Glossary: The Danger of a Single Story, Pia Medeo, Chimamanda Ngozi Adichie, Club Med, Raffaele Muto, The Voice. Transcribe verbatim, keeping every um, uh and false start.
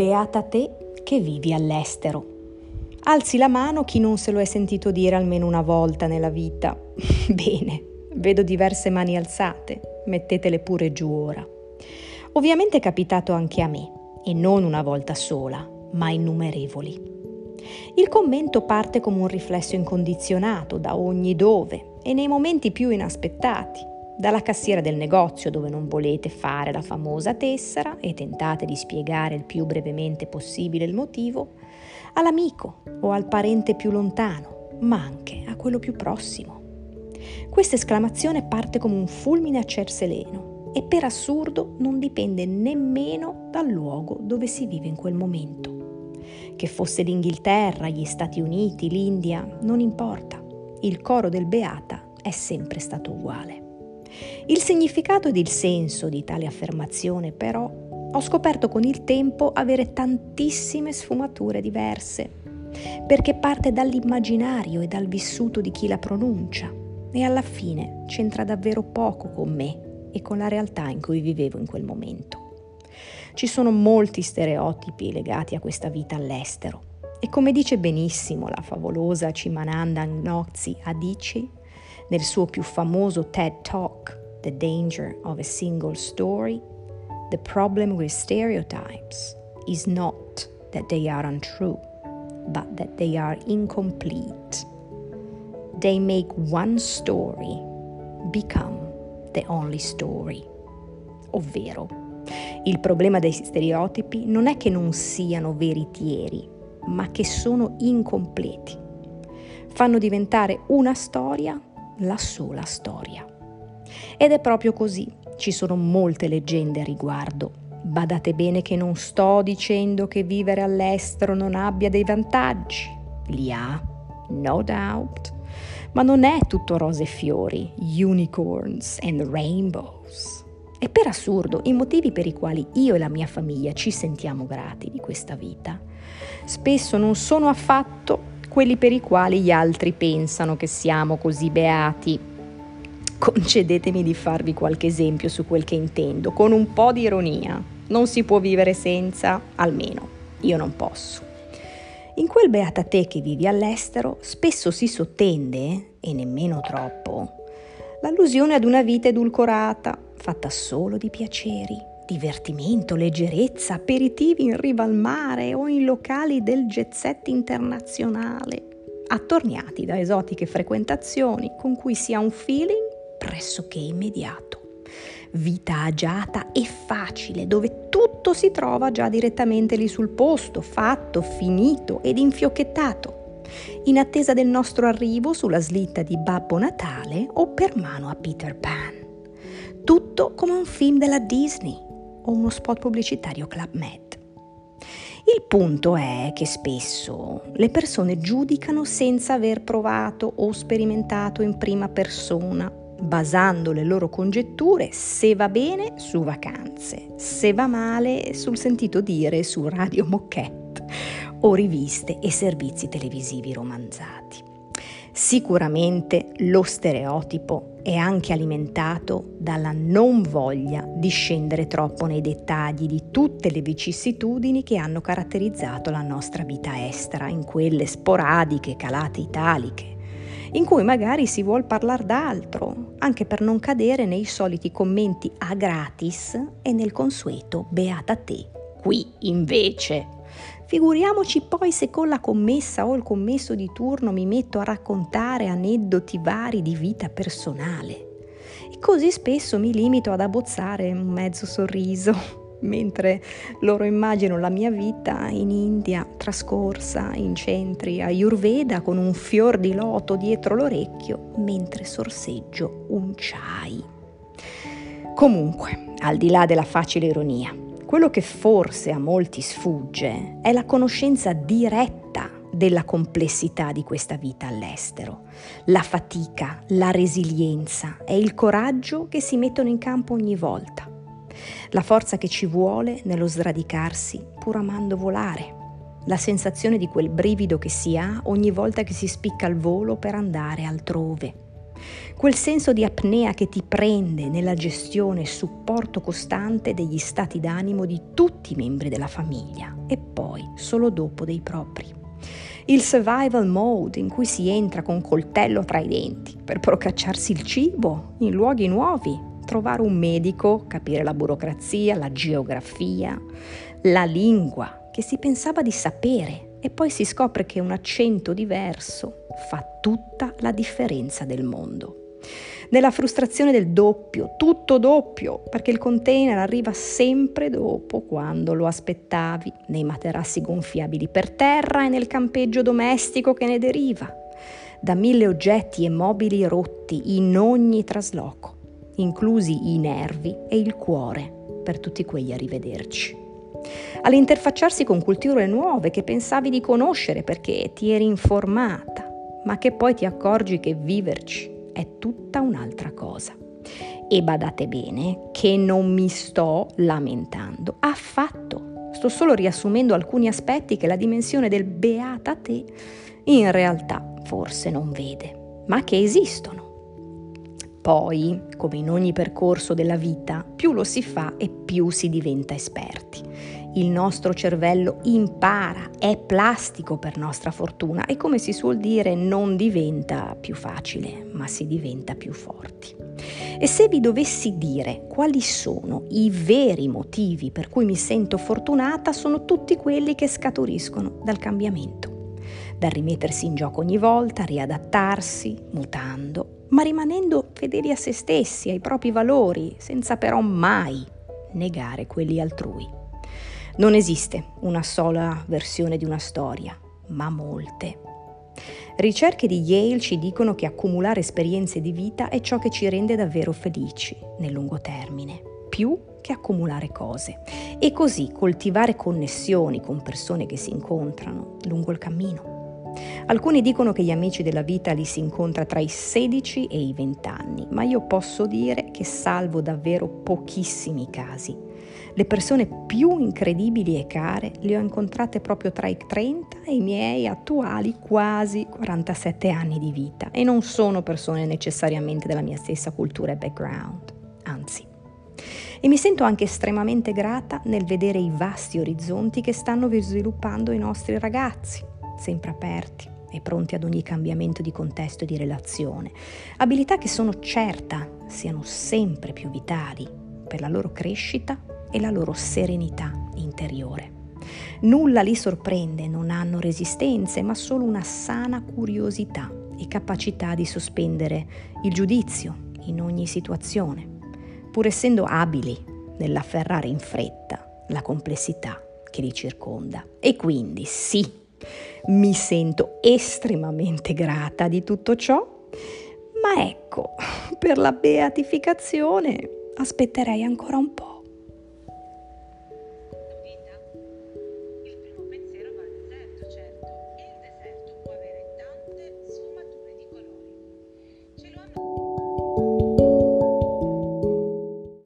Beata te che vivi all'estero. Alzi la mano chi non se lo è sentito dire almeno una volta nella vita. Bene, vedo diverse mani alzate, mettetele pure giù ora. Ovviamente è capitato anche a me, e non una volta sola, ma innumerevoli. Il commento parte come un riflesso incondizionato da ogni dove e nei momenti più inaspettati, dalla cassiera del negozio dove non volete fare la famosa tessera e tentate di spiegare il più brevemente possibile il motivo, all'amico o al parente più lontano, ma anche a quello più prossimo. Questa esclamazione parte come un fulmine a ciel sereno e per assurdo non dipende nemmeno dal luogo dove si vive in quel momento. Che fosse l'Inghilterra, gli Stati Uniti, l'India, non importa, il coro del Beata è sempre stato uguale. Il significato ed il senso di tale affermazione, però, ho scoperto con il tempo avere tantissime sfumature diverse, perché parte dall'immaginario e dal vissuto di chi la pronuncia e alla fine c'entra davvero poco con me e con la realtà in cui vivevo in quel momento. Ci sono molti stereotipi legati a questa vita all'estero e, come dice benissimo la favolosa Chimamanda Ngozi Adichie nel suo più famoso TED Talk The Danger of a Single Story, "The problem with stereotypes is not that they are untrue, but that they are incomplete. They make one story become the only story." Ovvero, il problema dei stereotipi non è che non siano veritieri, ma che sono incompleti. Fanno diventare una storia la sola storia. Ed è proprio così, ci sono molte leggende a riguardo. Badate bene che non sto dicendo che vivere all'estero non abbia dei vantaggi. Li ha, no doubt. Ma non è tutto rose e fiori, unicorns and rainbows. E per assurdo, i motivi per i quali io e la mia famiglia ci sentiamo grati di questa vita spesso non sono affatto quelli per i quali gli altri pensano che siamo così beati. Concedetemi di farvi qualche esempio su quel che intendo, con un po' di ironia. Non si può vivere senza, almeno io non posso. In quel beata te che vivi all'estero spesso si sottende, e nemmeno troppo, l'allusione ad una vita edulcorata, fatta solo di piaceri, divertimento, leggerezza, aperitivi in riva al mare o in locali del jet set internazionale, attorniati da esotiche frequentazioni con cui si ha un feeling pressoché immediato. Vita agiata e facile, dove tutto si trova già direttamente lì sul posto, fatto, finito ed infiocchettato, in attesa del nostro arrivo sulla slitta di Babbo Natale o per mano a Peter Pan. Tutto come un film della Disney o uno spot pubblicitario Club Med. Il punto è che spesso le persone giudicano senza aver provato o sperimentato in prima persona, basando le loro congetture, se va bene, su vacanze, se va male, sul sentito dire su Radio Moquette o riviste e servizi televisivi romanzati. Sicuramente lo stereotipo è anche alimentato dalla non voglia di scendere troppo nei dettagli di tutte le vicissitudini che hanno caratterizzato la nostra vita estera, in quelle sporadiche calate italiche, in cui magari si vuol parlare d'altro, anche per non cadere nei soliti commenti a gratis e nel consueto beata te, qui invece. Figuriamoci poi se con la commessa o il commesso di turno mi metto a raccontare aneddoti vari di vita personale. E così spesso mi limito ad abbozzare un mezzo sorriso, mentre loro immagino la mia vita in India trascorsa in centri ayurveda con un fior di loto dietro l'orecchio mentre sorseggio un chai. Comunque, al di là della facile ironia, quello che forse a molti sfugge è la conoscenza diretta della complessità di questa vita all'estero, la fatica, la resilienza e il coraggio che si mettono in campo ogni volta, la forza che ci vuole nello sradicarsi pur amando volare, la sensazione di quel brivido che si ha ogni volta che si spicca il volo per andare altrove, quel senso di apnea che ti prende nella gestione e supporto costante degli stati d'animo di tutti i membri della famiglia e poi solo dopo dei propri. Il survival mode in cui si entra con coltello tra i denti per procacciarsi il cibo in luoghi nuovi, trovare un medico, capire la burocrazia, la geografia, la lingua che si pensava di sapere e poi si scopre che un accento diverso fa tutta la differenza del mondo. Nella frustrazione del doppio, tutto doppio, perché il container arriva sempre dopo quando lo aspettavi, nei materassi gonfiabili per terra e nel campeggio domestico che ne deriva, da mille oggetti e mobili rotti in ogni trasloco, inclusi i nervi e il cuore, per tutti quegli arrivederci. All'interfacciarsi con culture nuove che pensavi di conoscere perché ti eri informata, ma che poi ti accorgi che viverci è tutta un'altra cosa. E badate bene che non mi sto lamentando affatto, sto solo riassumendo alcuni aspetti che la dimensione del beata te in realtà forse non vede, ma che esistono. Poi, come in ogni percorso della vita, più lo si fa e più si diventa esperti. Il nostro cervello impara, è plastico per nostra fortuna e, come si suol dire, non diventa più facile, ma si diventa più forti. E se vi dovessi dire quali sono i veri motivi per cui mi sento fortunata, sono tutti quelli che scaturiscono dal cambiamento, dal rimettersi in gioco ogni volta, riadattarsi, mutando, ma rimanendo fedeli a se stessi, ai propri valori, senza però mai negare quelli altrui. Non esiste una sola versione di una storia, ma molte. Ricerche di Yale ci dicono che accumulare esperienze di vita è ciò che ci rende davvero felici nel lungo termine, più che accumulare cose, e così coltivare connessioni con persone che si incontrano lungo il cammino. Alcuni dicono che gli amici della vita li si incontra tra i sedici e i venti anni, ma io posso dire che, salvo davvero pochissimi casi, le persone più incredibili e care le ho incontrate proprio tra i trenta e i miei attuali quasi quarantasette anni di vita, e non sono persone necessariamente della mia stessa cultura e background, anzi. E mi sento anche estremamente grata nel vedere i vasti orizzonti che stanno sviluppando i nostri ragazzi, sempre aperti e pronti ad ogni cambiamento di contesto e di relazione, abilità che sono certa siano sempre più vitali per la loro crescita e la loro serenità interiore. Nulla li sorprende, non hanno resistenze, ma solo una sana curiosità e capacità di sospendere il giudizio in ogni situazione, pur essendo abili nell'afferrare in fretta la complessità che li circonda. E quindi sì, mi sento estremamente grata di tutto ciò, ma ecco, per la beatificazione aspetterei ancora un po'.